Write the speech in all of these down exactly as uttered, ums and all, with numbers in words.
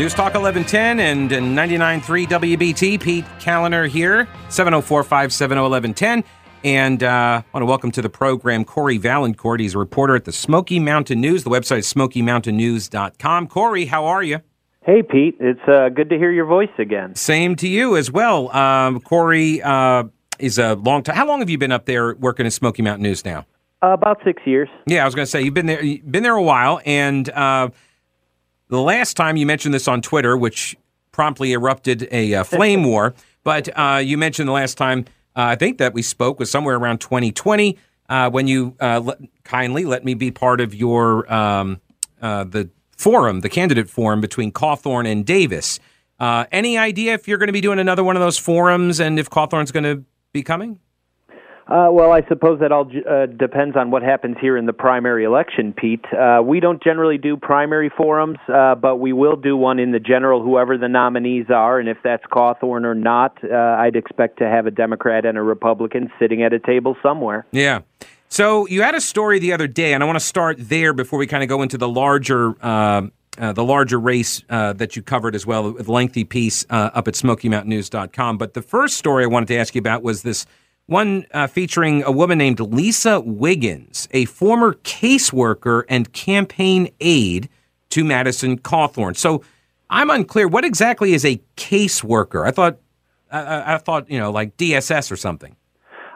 News Talk eleven ten and ninety-nine point three W B T. Pete Kaliner here, seven oh four, five seven oh, eleven ten. And uh, I want to welcome to the program Corey Vaillancourt. He's a reporter at the Smoky Mountain News. The website is smoky mountain news dot com. Corey, how are you? Hey, Pete. It's uh, good to hear your voice again. Same to you as well. Um, Corey uh, is a long time. How long have you been up there working at Smoky Mountain News now? Uh, about six years. Yeah, I was going to say, you've been there you've been there a while. And uh, the last time you mentioned this on Twitter, which promptly erupted a uh, flame war, but uh, you mentioned the last time, Uh, I think that we spoke was somewhere around twenty twenty uh, when you uh, le- kindly let me be part of your um, uh, the forum, the candidate forum between Cawthorn and Davis. Uh, any idea if you're going to be doing another one of those forums and if Cawthorn's going to be coming? Uh, well, I suppose that all uh, depends on what happens here in the primary election, Pete. Uh, we don't generally do primary forums, uh, but we will do one in the general, whoever the nominees are, and if that's Cawthorn or not, uh, I'd expect to have a Democrat and a Republican sitting at a table somewhere. Yeah. So you had a story the other day, and I want to start there before we kind of go into the larger uh, uh, the larger race uh, that you covered as well, with a lengthy piece uh, up at smoky mountain news dot com. But the first story I wanted to ask you about was this one uh, featuring a woman named Lisa Wiggins, a former caseworker and campaign aide to Madison Cawthorn. So I'm unclear. What exactly is a caseworker? I thought, uh, I thought, you know, like D S S or something.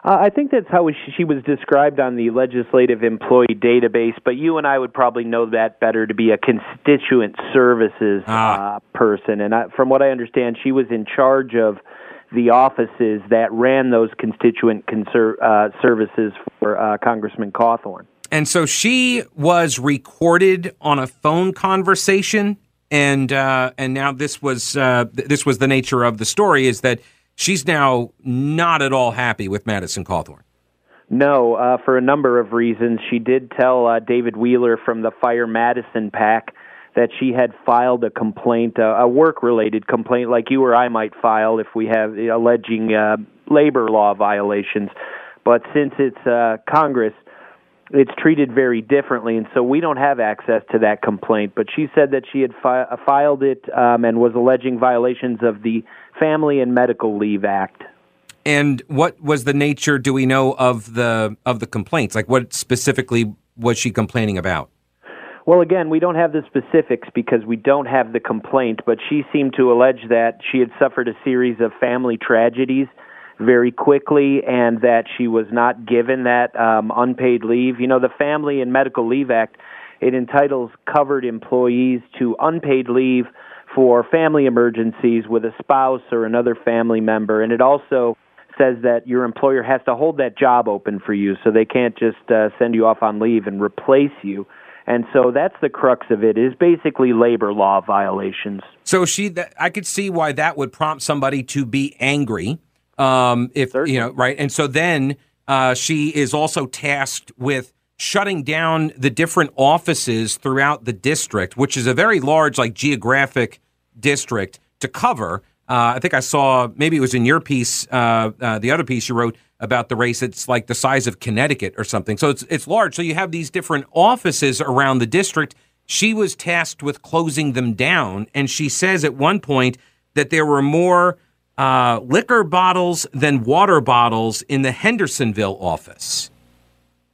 Uh, I think that's how she was described on the legislative employee database, but you and I would probably know that better to be a constituent services ah. uh, person. And I, from what I understand, she was in charge of the offices that ran those constituent conser- uh, services for uh, Congressman Cawthorn. And so she was recorded on a phone conversation, and uh, and now this was uh, th- this was the nature of the story, is that she's now not at all happy with Madison Cawthorn. No, uh, for a number of reasons. She did tell uh, David Wheeler from the Fire Madison PAC that she had filed a complaint, uh, a work-related complaint like you or I might file if we have uh, alleging uh, labor law violations. But since it's uh, Congress, it's treated very differently, and so we don't have access to that complaint. But she said that she had fi- filed it um, and was alleging violations of the Family and Medical Leave Act. And what was the nature, do we know, of the of the complaints? Like, what specifically was she complaining about? Well, again, we don't have the specifics because we don't have the complaint, but she seemed to allege that she had suffered a series of family tragedies very quickly and that she was not given that um, unpaid leave. You know, the Family and Medical Leave Act, it entitles covered employees to unpaid leave for family emergencies with a spouse or another family member, and it also says that your employer has to hold that job open for you, so they can't just uh, send you off on leave and replace you. And so that's the crux of it, is basically labor law violations. So she, that, I could see why that would prompt somebody to be angry, um, if Certainly. you know, right? And so then uh, she is also tasked with shutting down the different offices throughout the district, which is a very large, like, geographic district to cover. Uh, I think I saw, maybe it was in your piece, uh, uh, the other piece you wrote about the race, it's like the size of Connecticut or something. So it's it's large. So you have these different offices around the district. She was tasked with closing them down, and she says at one point that there were more uh, liquor bottles than water bottles in the Hendersonville office.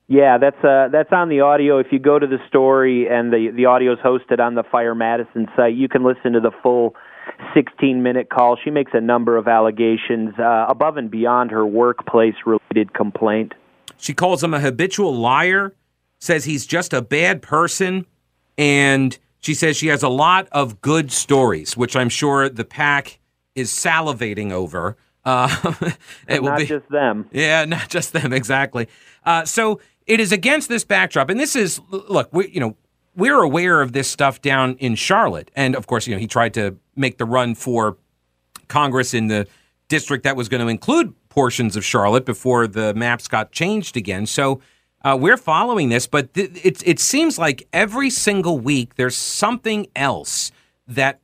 Yeah, that's uh, that's on the audio. If you go to the story, and the, the audio is hosted on the Fire Madison site, you can listen to the full sixteen-minute call. She makes a number of allegations uh, above and beyond her workplace-related complaint. She calls him a habitual liar, says he's just a bad person, and she says she has a lot of good stories, which I'm sure the PAC is salivating over. Uh, it will not be, just them. Yeah, not just them, exactly. Uh, so it is against this backdrop, and this is, look, we, you know, we're aware of this stuff down in Charlotte. And, of course, you know, he tried to make the run for Congress in the district that was going to include portions of Charlotte before the maps got changed again. So uh, we're following this, but th- it, it seems like every single week there's something else that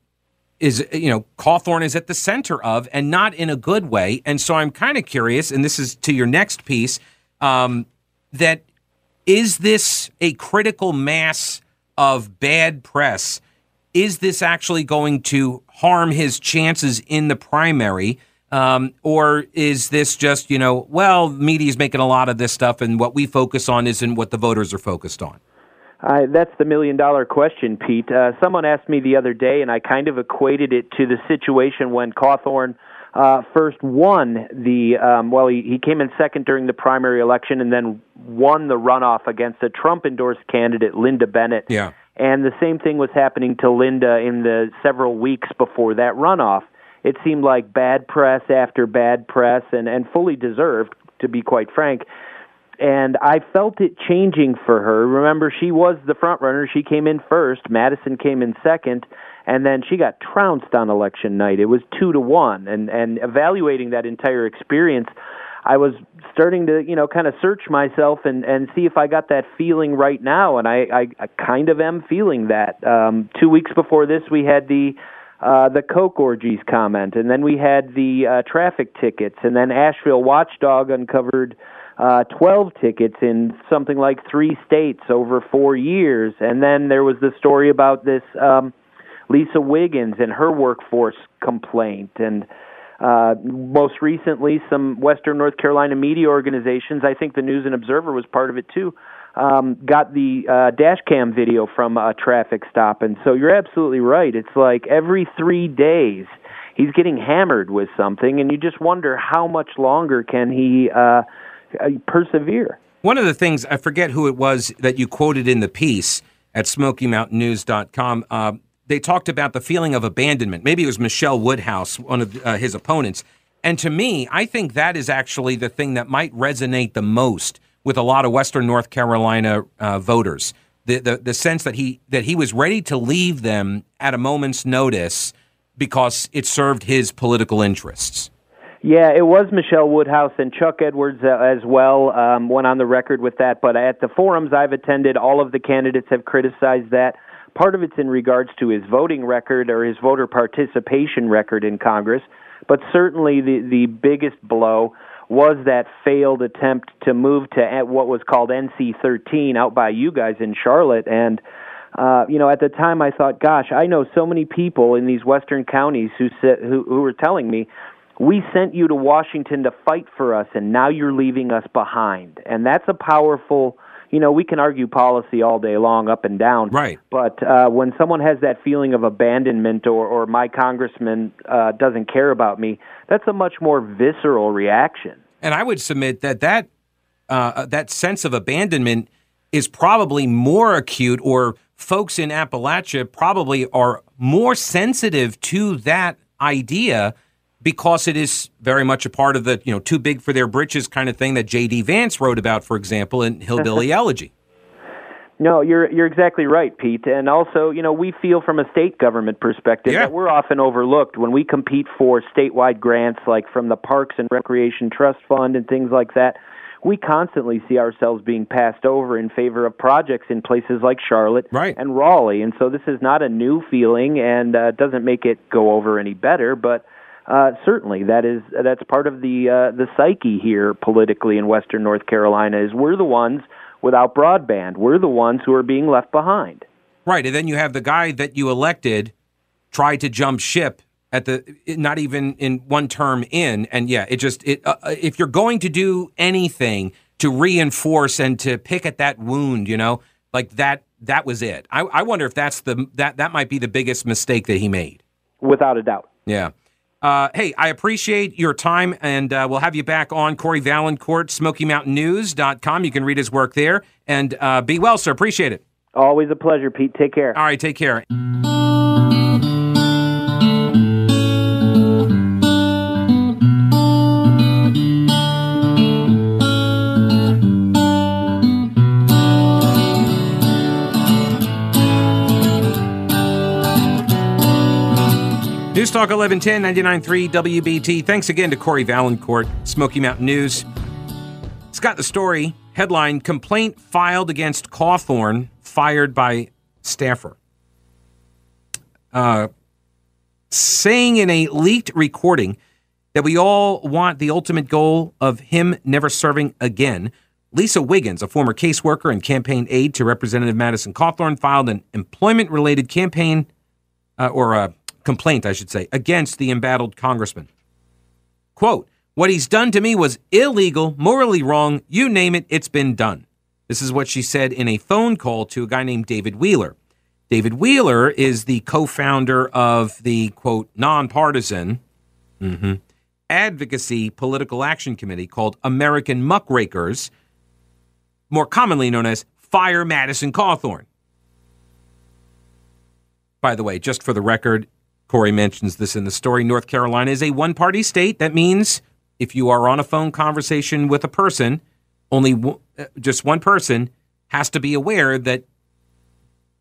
is, you know, Cawthorn is at the center of, and not in a good way. And so I'm kind of curious, and this is to your next piece, um, that is this a critical mass of bad press is this actually going to harm his chances in the primary? Um, or is this just, you know, well, media's making a lot of this stuff and what we focus on isn't what the voters are focused on? Uh, that's the million-dollar question, Pete. Uh, someone asked me the other day, and I kind of equated it to the situation when Cawthorn uh, first won the, um, well, he, he came in second during the primary election and then won the runoff against a Trump-endorsed candidate, Linda Bennett. Yeah. And the same thing was happening to Linda in the several weeks before that runoff. It seemed like bad press after bad press, and, and fully deserved, to be quite frank. And I felt it changing for her. Remember, she was the front runner. She came in first. Madison came in second, and then she got trounced on election night. It was two to one. And and evaluating that entire experience, I was starting to, you know, kind of search myself and, and see if I got that feeling right now. And I, I, I kind of am feeling that. Um, two weeks before this, we had the uh, the Coke orgies comment, and then we had the uh, traffic tickets, and then Asheville Watchdog uncovered Uh, twelve tickets in something like three states over four years. And then there was the story about this um, Lisa Wiggins and her workforce complaint. And uh, most recently, some Western North Carolina media organizations, I think the News and Observer was part of it too, um, got the uh, dash cam video from a traffic stop. And so you're absolutely right. It's like every three days he's getting hammered with something, and you just wonder how much longer can he uh, persevere. One of the things, I forget who it was that you quoted in the piece at smoky mountain news dot com, uh, they talked about the feeling of abandonment. Maybe it was Michelle Woodhouse, one of uh, his opponents. And to me, I think that is actually the thing that might resonate the most with a lot of Western North Carolina uh, voters. The, the the sense that he that he was ready to leave them at a moment's notice because it served his political interests. Yeah, it was Michelle Woodhouse, and Chuck Edwards uh, as well um, went on the record with that. But at the forums I've attended, all of the candidates have criticized that. Part of it's in regards to his voting record or his voter participation record in Congress. But certainly the, the biggest blow was that failed attempt to move to what was called N C thirteen out by you guys in Charlotte. And, uh, you know, at the time I thought, gosh, I know so many people in these western counties who sit, who, who were telling me, we sent you to Washington to fight for us, and now you're leaving us behind. And that's a powerful, you know, we can argue policy all day long, up and down. Right. But uh, when someone has that feeling of abandonment or, or my congressman uh, doesn't care about me, that's a much more visceral reaction. And I would submit that that, uh, that sense of abandonment is probably more acute, or folks in Appalachia probably are more sensitive to that idea, because it is very much a part of the, you know, too big for their britches kind of thing that J D. Vance wrote about, for example, in Hillbilly Elegy. No, you're you're exactly right, Pete. And also, you know, we feel from a state government perspective yeah. that we're often overlooked when we compete for statewide grants, like from the Parks and Recreation Trust Fund and things like that. We constantly see ourselves being passed over in favor of projects in places like Charlotte right. and Raleigh. And so this is not a new feeling, and uh, doesn't make it go over any better, but Uh, certainly, that is that's part of the uh, the psyche here politically in Western North Carolina, is we're the ones without broadband. We're the ones who are being left behind. Right, and then you have the guy that you elected try to jump ship at the not even in one term in, and yeah, it just it uh, if you're going to do anything to reinforce and to pick at that wound, you know, like that that was it. I, I wonder if that's the that that might be the biggest mistake that he made. Without a doubt. Yeah. Uh, hey, I appreciate your time, and uh, we'll have you back on. Corey Vaillancourt, smoky mountain news dot com. You can read his work there. And uh, be well, sir. Appreciate it. Always a pleasure, Pete. Take care. All right, take care. News Talk eleven ten, ninety-nine point three W B T. Thanks again to Corey Vaillancourt, Smoky Mountain News. It's got the story. Headline, complaint filed against Cawthorn, fired by staffer. Uh, saying in a leaked recording that we all want the ultimate goal of him never serving again, Lisa Wiggins, a former caseworker and campaign aide to Representative Madison Cawthorn, filed an employment-related campaign uh, or a complaint, I should say, against the embattled congressman. Quote, what he's done to me was illegal, morally wrong, you name it, it's been done. This is what she said in a phone call to a guy named David Wheeler. David Wheeler is the co-founder of the, quote, nonpartisan mm-hmm, advocacy political action committee called American Muckrakers, more commonly known as Fire Madison Cawthorn. By the way, just for the record, Corey mentions this in the story, North Carolina is a one-party state. That means if you are on a phone conversation with a person, only w- just one person has to be aware that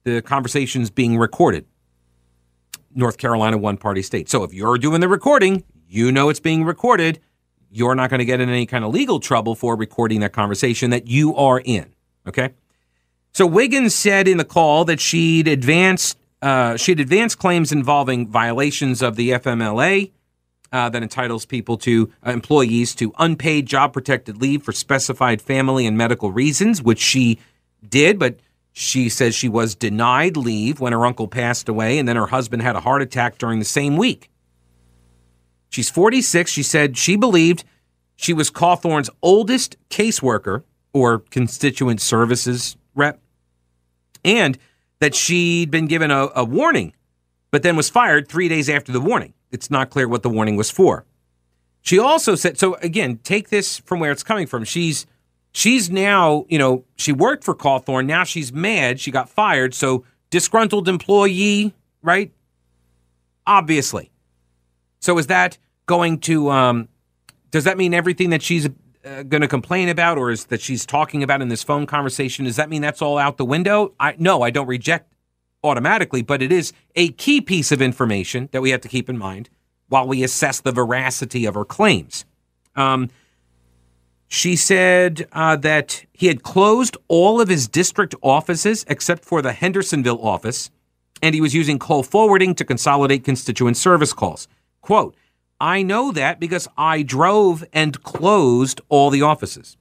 the conversation's being recorded. North Carolina, one-party state. So if you're doing the recording, you know it's being recorded. You're not going to get in any kind of legal trouble for recording that conversation that you are in, okay? So Wiggins said in the call that she'd advanced, uh, she'd advanced claims involving violations of the F M L A uh, that entitles people to, uh, employees to unpaid job-protected leave for specified family and medical reasons, which she did, but she says she was denied leave when her uncle passed away, and then her husband had a heart attack during the same week. She's forty-six. She said she believed she was Cawthorn's oldest caseworker or constituent services rep, and that she'd been given a, a warning, but then was fired three days after the warning. It's not clear what the warning was for. She also said, so again, take this from where it's coming from. She's She's now, you know, she worked for Cawthorn. Now she's mad. She got fired. So disgruntled employee, right? Obviously. So is that going to, um, does that mean everything that she's uh, going to complain about or is that she's talking about in this phone conversation, does that mean that's all out the window? I No, I don't reject automatically, but it is a key piece of information that we have to keep in mind while we assess the veracity of her claims. Um She said uh, that he had closed all of his district offices except for the Hendersonville office, and he was using call forwarding to consolidate constituent service calls. Quote, I know that because I drove and closed all the offices.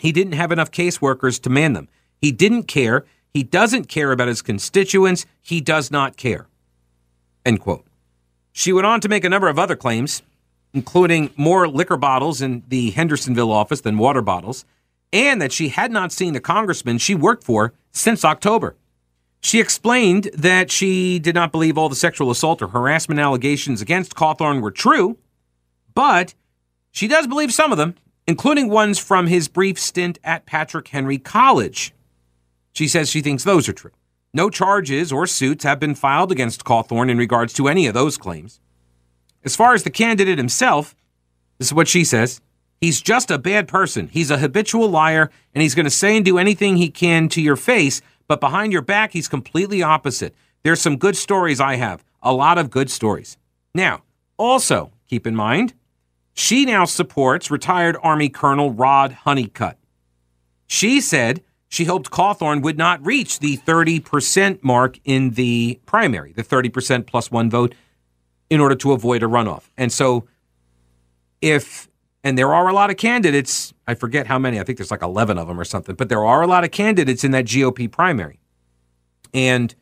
He didn't have enough caseworkers to man them. He didn't care. He doesn't care about his constituents. He does not care. End quote. She went on to make a number of other claims, including more liquor bottles in the Hendersonville office than water bottles, and that she had not seen the congressman she worked for since October. She explained that she did not believe all the sexual assault or harassment allegations against Cawthorn were true, but she does believe some of them, including ones from his brief stint at Patrick Henry College. She says she thinks those are true. No charges or suits have been filed against Cawthorn in regards to any of those claims. As far as the candidate himself, this is what she says, he's just a bad person. He's a habitual liar, and he's going to say and do anything he can to your face, but behind your back, he's completely opposite. There's some good stories I have, a lot of good stories. Now, also keep in mind, she now supports retired Army Colonel Rod Honeycutt. She said she hoped Cawthorn would not reach the thirty percent mark in the primary, the thirty percent plus one vote, in order to avoid a runoff. And so if, and there are a lot of candidates, I forget how many, I think there's like eleven of them or something, but there are a lot of candidates in that G O P primary. And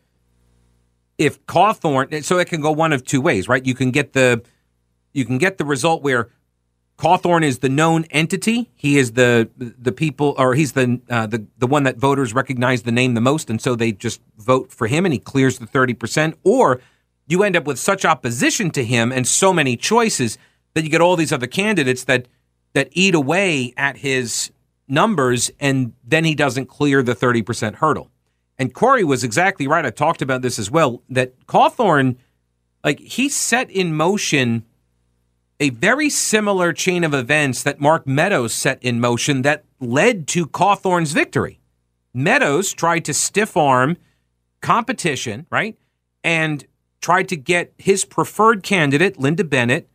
if Cawthorn, so it can go one of two ways, right? You can get the, you can get the result where Cawthorn is the known entity. He is the, the people, or he's the, uh, the, the one that voters recognize the name the most. And so they just vote for him and he clears the thirty percent, or you end up with such opposition to him and so many choices that you get all these other candidates that that eat away at his numbers, and then he doesn't clear the thirty percent hurdle. And Corey was exactly right. I talked about this as well, that Cawthorn, like, he set in motion a very similar chain of events that Mark Meadows set in motion that led to Cawthorn's victory. Meadows tried to stiff-arm competition, right, and tried to get his preferred candidate, Linda Bennett,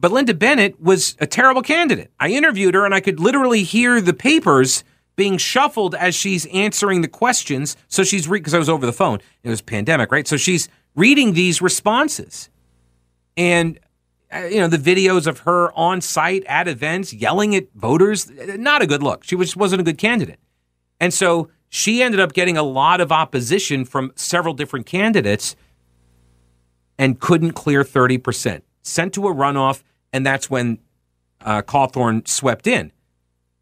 but Linda Bennett was a terrible candidate. I interviewed her, and I could literally hear the papers being shuffled as she's answering the questions. So she's reading, because I was over the phone. It was pandemic, right? So she's reading these responses. And, you know, the videos of her on site at events yelling at voters, not a good look. She just wasn't a good candidate. And so she ended up getting a lot of opposition from several different candidates and couldn't clear thirty percent. Sent to a runoff, and that's when uh, Cawthorn swept in.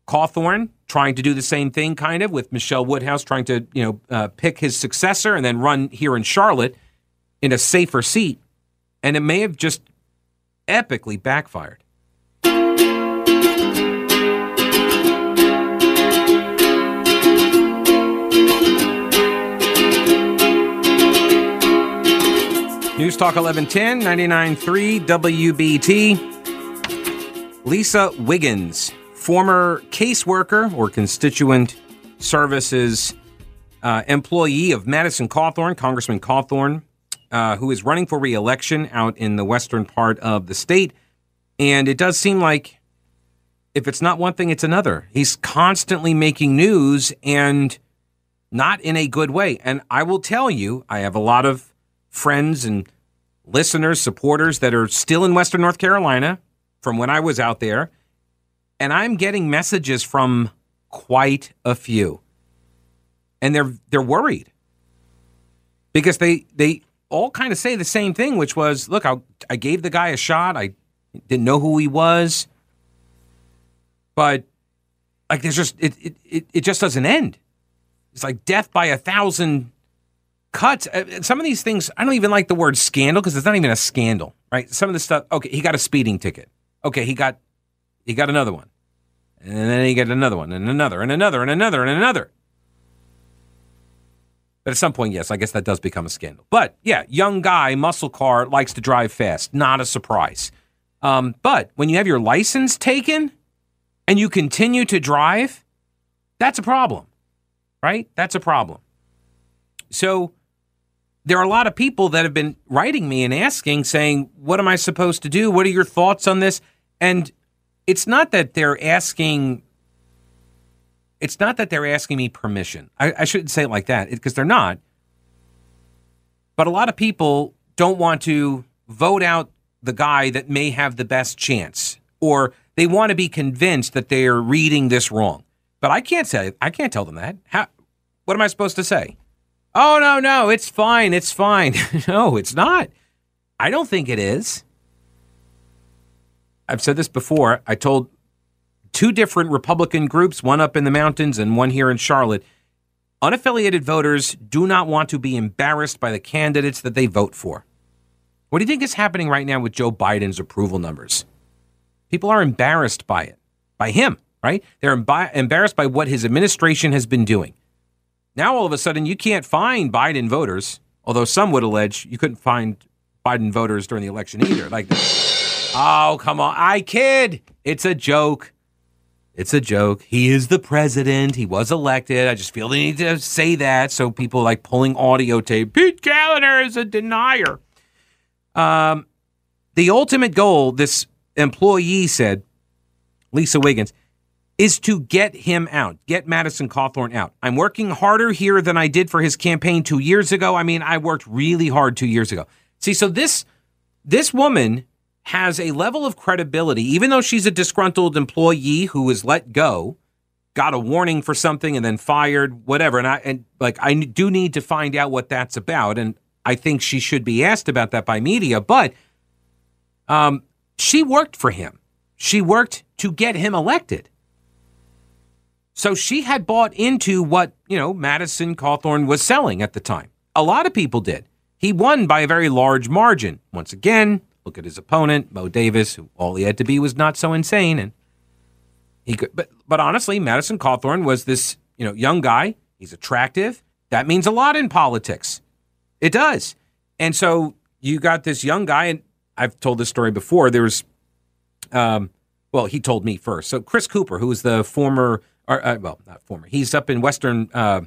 Cawthorn trying to do the same thing, kind of, with Michelle Woodhouse trying to, you know, uh, pick his successor and then run here in Charlotte in a safer seat. And it may have just epically backfired. News Talk eleven ten, ninety-nine point three W B T. Lisa Wiggins, former caseworker or constituent services uh, employee of Madison Cawthorn, Congressman Cawthorn, uh, who is running for re-election out in the western part of the state. And it does seem like if it's not one thing, it's another. He's constantly making news and not in a good way. And I will tell you, I have a lot of friends and listeners, supporters that are still in Western North Carolina from when I was out there. And I'm getting messages from quite a few. And they're they're worried because they they all kind of say the same thing, which was, look, I, I gave the guy a shot. I didn't know who he was. But like there's just it it, it, it just doesn't end. It's like death by a thousand cuts. Some of these things, I don't even like the word scandal because it's not even a scandal, right? Some of the stuff, okay, he got a speeding ticket. Okay, he got he got another one. And then he got another one and another and another and another and another. But at some point, yes, I guess that does become a scandal. But yeah, young guy, muscle car, likes to drive fast. Not a surprise. Um, but when you have your license taken and you continue to drive, that's a problem, right? That's a problem. So there are a lot of people that have been writing me and asking, saying, what am I supposed to do? What are your thoughts on this? And it's not that they're asking, it's not that they're asking me permission. I, I shouldn't say it like that because they're not. But a lot of people don't want to vote out the guy that may have the best chance, or they want to be convinced that they are reading this wrong. But I can't say, I can't tell them that. How, what am I supposed to say? Oh, no, no, it's fine, it's fine. No, it's not. I don't think it is. I've said this before. I told two different Republican groups, one up in the mountains and one here in Charlotte, unaffiliated voters do not want to be embarrassed by the candidates that they vote for. What do you think is happening right now with Joe Biden's approval numbers? People are embarrassed by it, by him, right? They're emb- embarrassed by what his administration has been doing. Now, all of a sudden, you can't find Biden voters, although some would allege you couldn't find Biden voters during the election either. Like, oh, come on. I kid. It's a joke. It's a joke. He is the president. He was elected. I just feel the need to say that. So people like pulling audio tape. Pete Kaliner is a denier. Um, the ultimate goal, this employee said, Lisa Wiggins, is to get him out, get Madison Cawthorn out. I'm working harder here than I did for his campaign two years ago. I mean, I worked really hard two years ago. See, so this this woman has a level of credibility, even though she's a disgruntled employee who was let go, got a warning for something and then fired, whatever. And I and like I do need to find out what that's about. And I think she should be asked about that by media. But um, she worked for him. She worked to get him elected. So she had bought into what, you know, Madison Cawthorn was selling at the time. A lot of people did. He won by a very large margin. Once again, look at his opponent, Mo Davis, who all he had to be was not so insane. And he could, but, but honestly, Madison Cawthorn was this, you know, young guy. He's attractive. That means a lot in politics. It does. And so you got this young guy, and I've told this story before. There was, um, well, he told me first. So Chris Cooper, who was the former... Or, uh, well, not former. He's up in Western uh,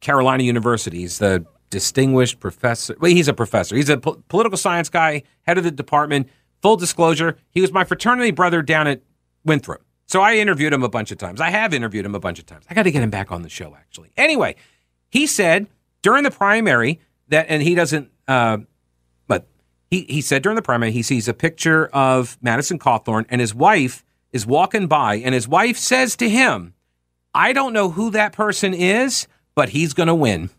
Carolina University. He's the distinguished professor. Well, he's a professor. He's a po- political science guy, head of the department. Full disclosure, he was my fraternity brother down at Winthrop. So I interviewed him a bunch of times. I have interviewed him a bunch of times. I got to get him back on the show, actually. Anyway, he said during the primary that, and he doesn't, uh, but he, he said during the primary, he sees a picture of Madison Cawthorn and his wife is walking by, and his wife says to him, I don't know who that person is, but he's going to win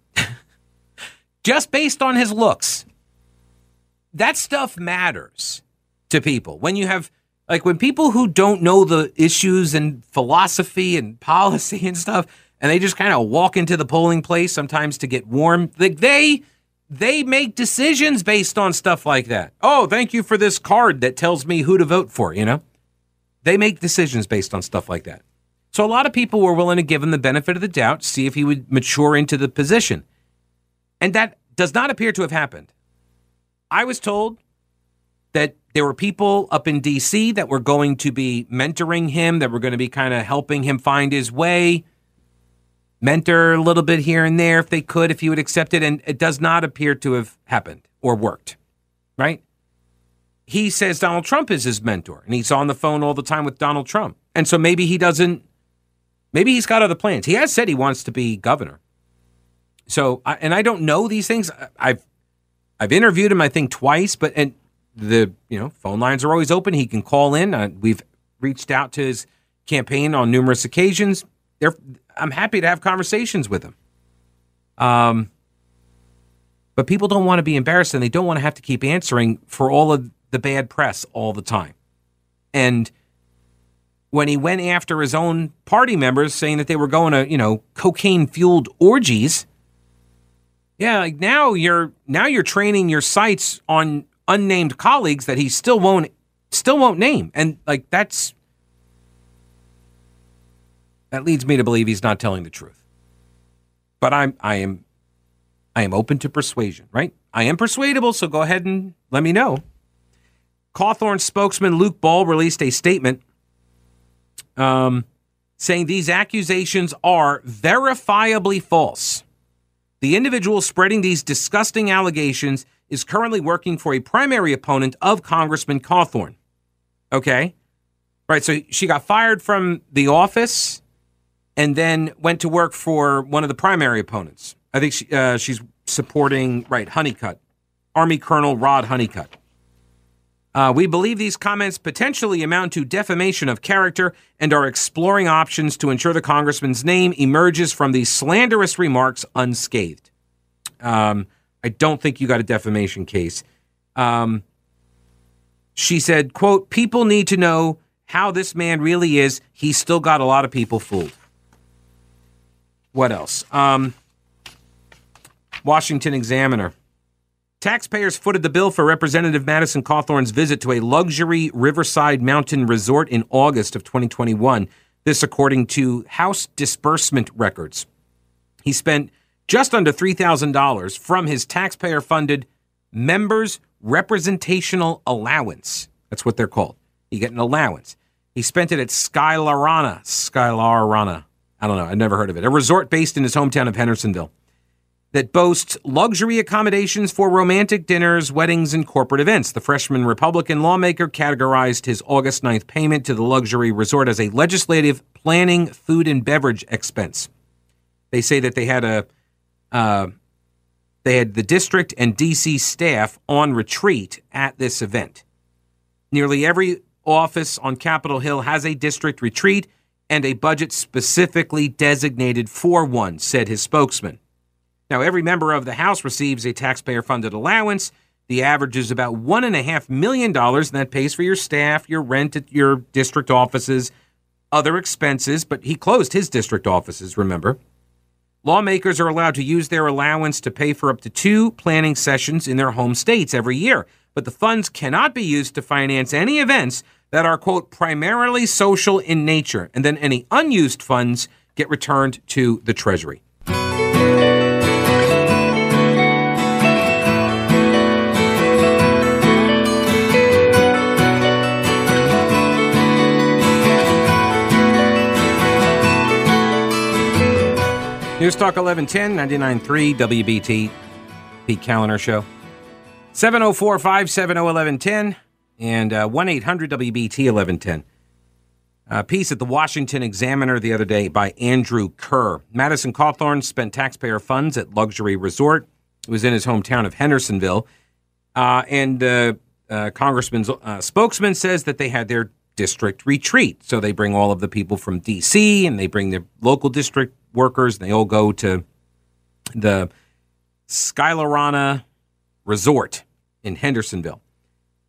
just based on his looks, that stuff matters to people. When you have, like, when people who don't know the issues and philosophy and policy and stuff, and they just kind of walk into the polling place sometimes to get warm, like they they make decisions based on stuff like that. Oh, thank you for this card that tells me who to vote for, you know? They make decisions based on stuff like that. So a lot of people were willing to give him the benefit of the doubt, see if he would mature into the position. And that does not appear to have happened. I was told that there were people up in D C that were going to be mentoring him, that were going to be kind of helping him find his way, mentor a little bit here and there if they could, if he would accept it. And it does not appear to have happened or worked, right? He says Donald Trump is his mentor, and he's on the phone all the time with Donald Trump. And so maybe he doesn't, maybe he's got other plans. He has said he wants to be governor. So, and I don't know these things. I've I've interviewed him, I think, twice, but and the you know phone lines are always open. He can call in. Uh, we've reached out to his campaign on numerous occasions. They're, I'm happy to have conversations with him. Um, but people don't want to be embarrassed, and they don't want to have to keep answering for all of the bad press all the time. And when he went after his own party members, saying that they were going to, you know, cocaine-fueled orgies. Yeah, like now you're now you're training your sights on unnamed colleagues that he still won't still won't name, and like that's that leads me to believe he's not telling the truth. But I'm I am I am open to persuasion, right? I am persuadable, so go ahead and let me know. Cawthorn spokesman Luke Ball released a statement, um, saying these accusations are verifiably false. The individual spreading these disgusting allegations is currently working for a primary opponent of Congressman Cawthorn. Okay. Right. So she got fired from the office and then went to work for one of the primary opponents. I think she, uh, she's supporting, right, Honeycutt, Army Colonel Rod Honeycutt. Uh, we believe these comments potentially amount to defamation of character and are exploring options to ensure the congressman's name emerges from these slanderous remarks unscathed. Um, I don't think you got a defamation case. Um, she said, quote, people need to know how this man really is. He's still got a lot of people fooled. What else? Um, Washington Examiner. Taxpayers footed the bill for Representative Madison Cawthorn's visit to a luxury Riverside Mountain resort in August of twenty twenty-one. This according to House disbursement records. He spent just under three thousand dollars from his taxpayer-funded members' representational allowance. That's what they're called. You get an allowance. He spent it at Skylarana. Skylarana. I don't know. I've never heard of it. A resort based in his hometown of Hendersonville that boasts luxury accommodations for romantic dinners, weddings, and corporate events. The freshman Republican lawmaker categorized his August ninth payment to the luxury resort as a legislative planning food and beverage expense. They say that they had a uh, they had the district and D C staff on retreat at this event. Nearly every office on Capitol Hill has a district retreat and a budget specifically designated for one, said his spokesman. Now, every member of the House receives a taxpayer-funded allowance. The average is about one point five million dollars, and that pays for your staff, your rent at your district offices, other expenses. But he closed his district offices, remember. Lawmakers are allowed to use their allowance to pay for up to two planning sessions in their home states every year. But the funds cannot be used to finance any events that are, quote, primarily social in nature. And then any unused funds get returned to the Treasury. News Talk eleven ten, ninety-nine point three W B T, Pete Kaliner Show. seven oh four, five seven oh, eleven ten and uh, one eight hundred W B T eleven ten. A piece at the Washington Examiner the other day by Andrew Kerr. Madison Cawthorn spent taxpayer funds at luxury resort. It was in his hometown of Hendersonville. Uh, and the uh, uh, congressman's uh, spokesman says that they had their district retreat. So they bring all of the people from D C and they bring their local district workers, and they all go to the Skylarana Resort in Hendersonville.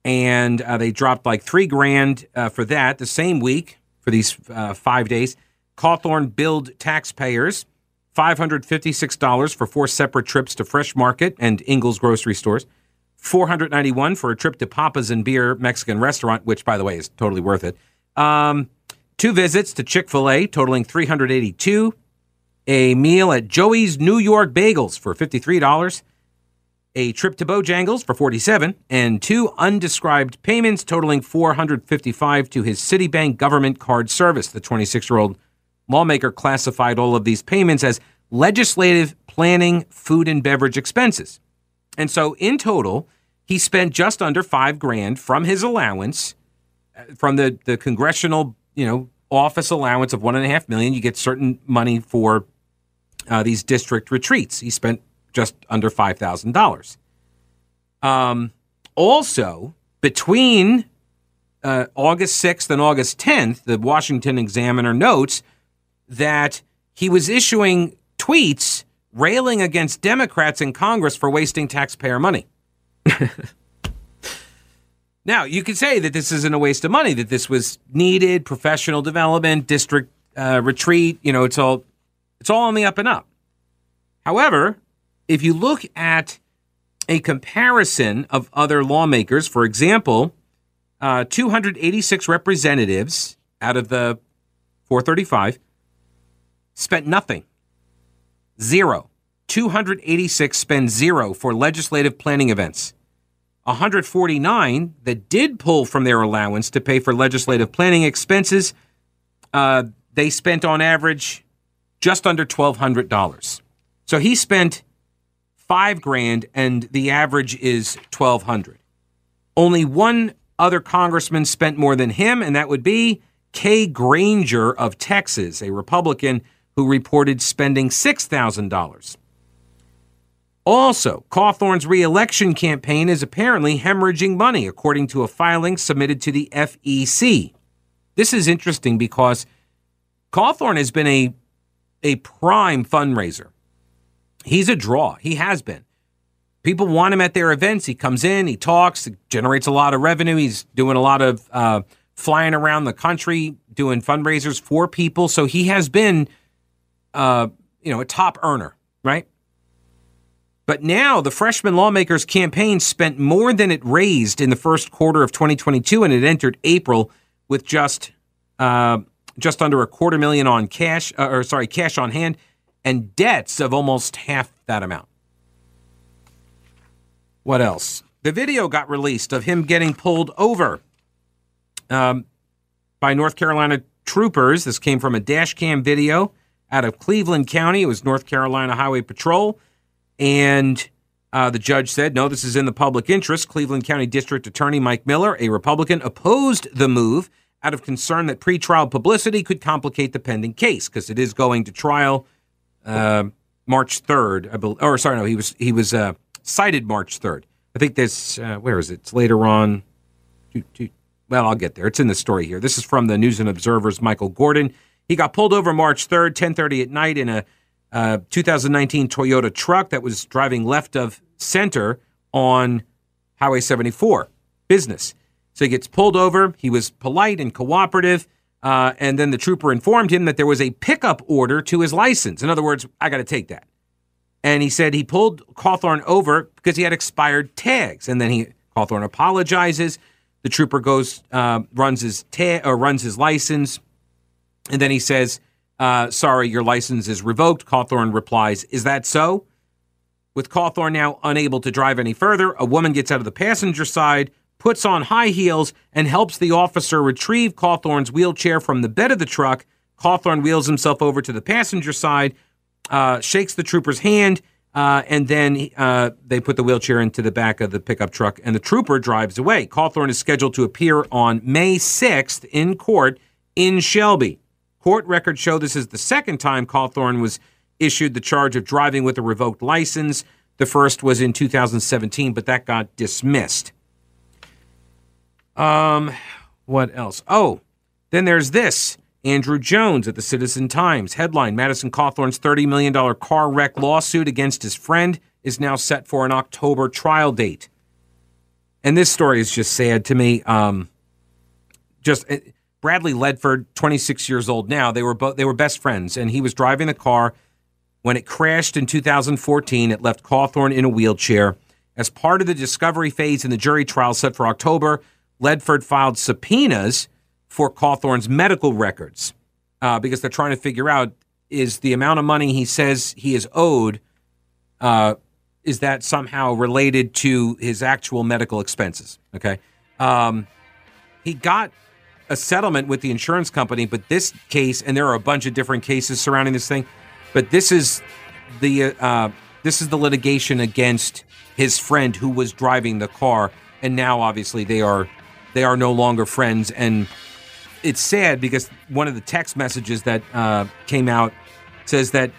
And uh, they dropped like three grand uh, for that the same week for these uh, five days. Cawthorn billed taxpayers five hundred fifty-six dollars for four separate trips to Fresh Market and Ingles grocery stores, four hundred ninety-one dollars for a trip to Papa's and Beer Mexican restaurant, which, by the way, is totally worth it. Um, two visits to Chick-fil-A totaling three hundred eighty-two dollars, a meal at Joey's New York Bagels for fifty-three dollars, a trip to Bojangles for forty-seven dollars, and two undescribed payments totaling four hundred fifty-five dollars to his Citibank government card service. The twenty-six-year-old lawmaker classified all of these payments as legislative planning food and beverage expenses. And so in total, he spent just under five grand from his allowance, from the, the congressional, you know, office allowance of one and a half million. You get certain money for uh, these district retreats. He spent just under five thousand dollars. Um, also, between uh, August sixth and August tenth, the Washington Examiner notes that he was issuing tweets railing against Democrats in Congress for wasting taxpayer money. Now, you could say that this isn't a waste of money, that this was needed, professional development, district uh, retreat, you know, it's all it's all on the up and up. However, if you look at a comparison of other lawmakers, for example, uh, two hundred eighty-six representatives out of the four thirty-five spent nothing. Zero. two hundred eighty-six spend zero for legislative planning events. one hundred forty-nine that did pull from their allowance to pay for legislative planning expenses, uh, they spent on average just under twelve hundred dollars. So he spent five grand and the average is twelve hundred dollars. Only one other congressman spent more than him, and that would be Kay Granger of Texas, a Republican who reported spending six thousand dollars. Also, Cawthorn's reelection campaign is apparently hemorrhaging money, according to a filing submitted to the F E C. This is interesting because Cawthorn has been a, a prime fundraiser. He's a draw. He has been. People want him at their events. He comes in, he talks, generates a lot of revenue. He's doing a lot of uh, flying around the country, doing fundraisers for people. So he has been Uh, you know, a top earner, right? But now the freshman lawmakers campaign spent more than it raised in the first quarter of twenty twenty-two, and it entered April with just uh, just under a quarter million on cash, uh, or sorry, cash on hand, and debts of almost half that amount. What else? The video got released of him getting pulled over um, by North Carolina troopers. This came from a dash cam video out of Cleveland County. It was North Carolina Highway Patrol. And uh, the judge said, no, this is in the public interest. Cleveland County District Attorney Mike Miller, a Republican, opposed the move out of concern that pretrial publicity could complicate the pending case, because it is going to trial uh, March third. I believe, or sorry, no, he was he was uh, cited March third. I think this, uh, where is it? It's later on. Well, I'll get there. It's in the story here. This is from the News and Observer's Michael Gordon. He got pulled over March third, ten thirty at night in a uh, two thousand nineteen Toyota truck that was driving left of center on Highway seventy-four, business. So he gets pulled over. He was polite and cooperative. Uh, and then the trooper informed him that there was a pickup order to his license. In other words, I got to take that. And he said he pulled Cawthorn over because he had expired tags. And then he Cawthorn apologizes. The trooper goes, uh, runs his ta- or runs his license. And then he says, uh, sorry, your license is revoked. Cawthorn replies, is that so? With Cawthorn now unable to drive any further, a woman gets out of the passenger side, puts on high heels, and helps the officer retrieve Cawthorn's wheelchair from the bed of the truck. Cawthorn wheels himself over to the passenger side, uh, shakes the trooper's hand, uh, and then uh, they put the wheelchair into the back of the pickup truck, and the trooper drives away. Cawthorn is scheduled to appear on May sixth in court in Shelby. Court records show this is the second time Cawthorn was issued the charge of driving with a revoked license. The first was in two thousand seventeen, but that got dismissed. Um, what else? Oh, then there's this. Andrew Jones at the Citizen Times. Headline, Madison Cawthorn's thirty million dollars car wreck lawsuit against his friend is now set for an October trial date. and this story is just sad to me. Um, just uh, Bradley Ledford, twenty-six years old now. They were both they were best friends, and he was driving the car when it crashed in two thousand fourteen. It left Cawthorn in a wheelchair. As part of the discovery phase in the jury trial set for October, Ledford filed subpoenas for Cawthorn's medical records uh, because they're trying to figure out, is the amount of money he says he is owed, uh, is that somehow related to his actual medical expenses? Okay. Um, he got a settlement with the insurance company, but this case, and there are a bunch of different cases surrounding this thing, but this is the uh, this is the litigation against his friend who was driving the car, and now obviously they are they are no longer friends. And it's sad because one of the text messages that uh, came out says that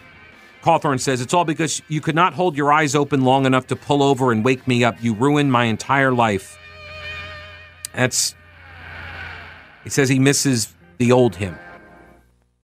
Cawthorn says, "It's all because you could not hold your eyes open long enough to pull over and wake me up. You ruined my entire life." That's, he says he misses the old him.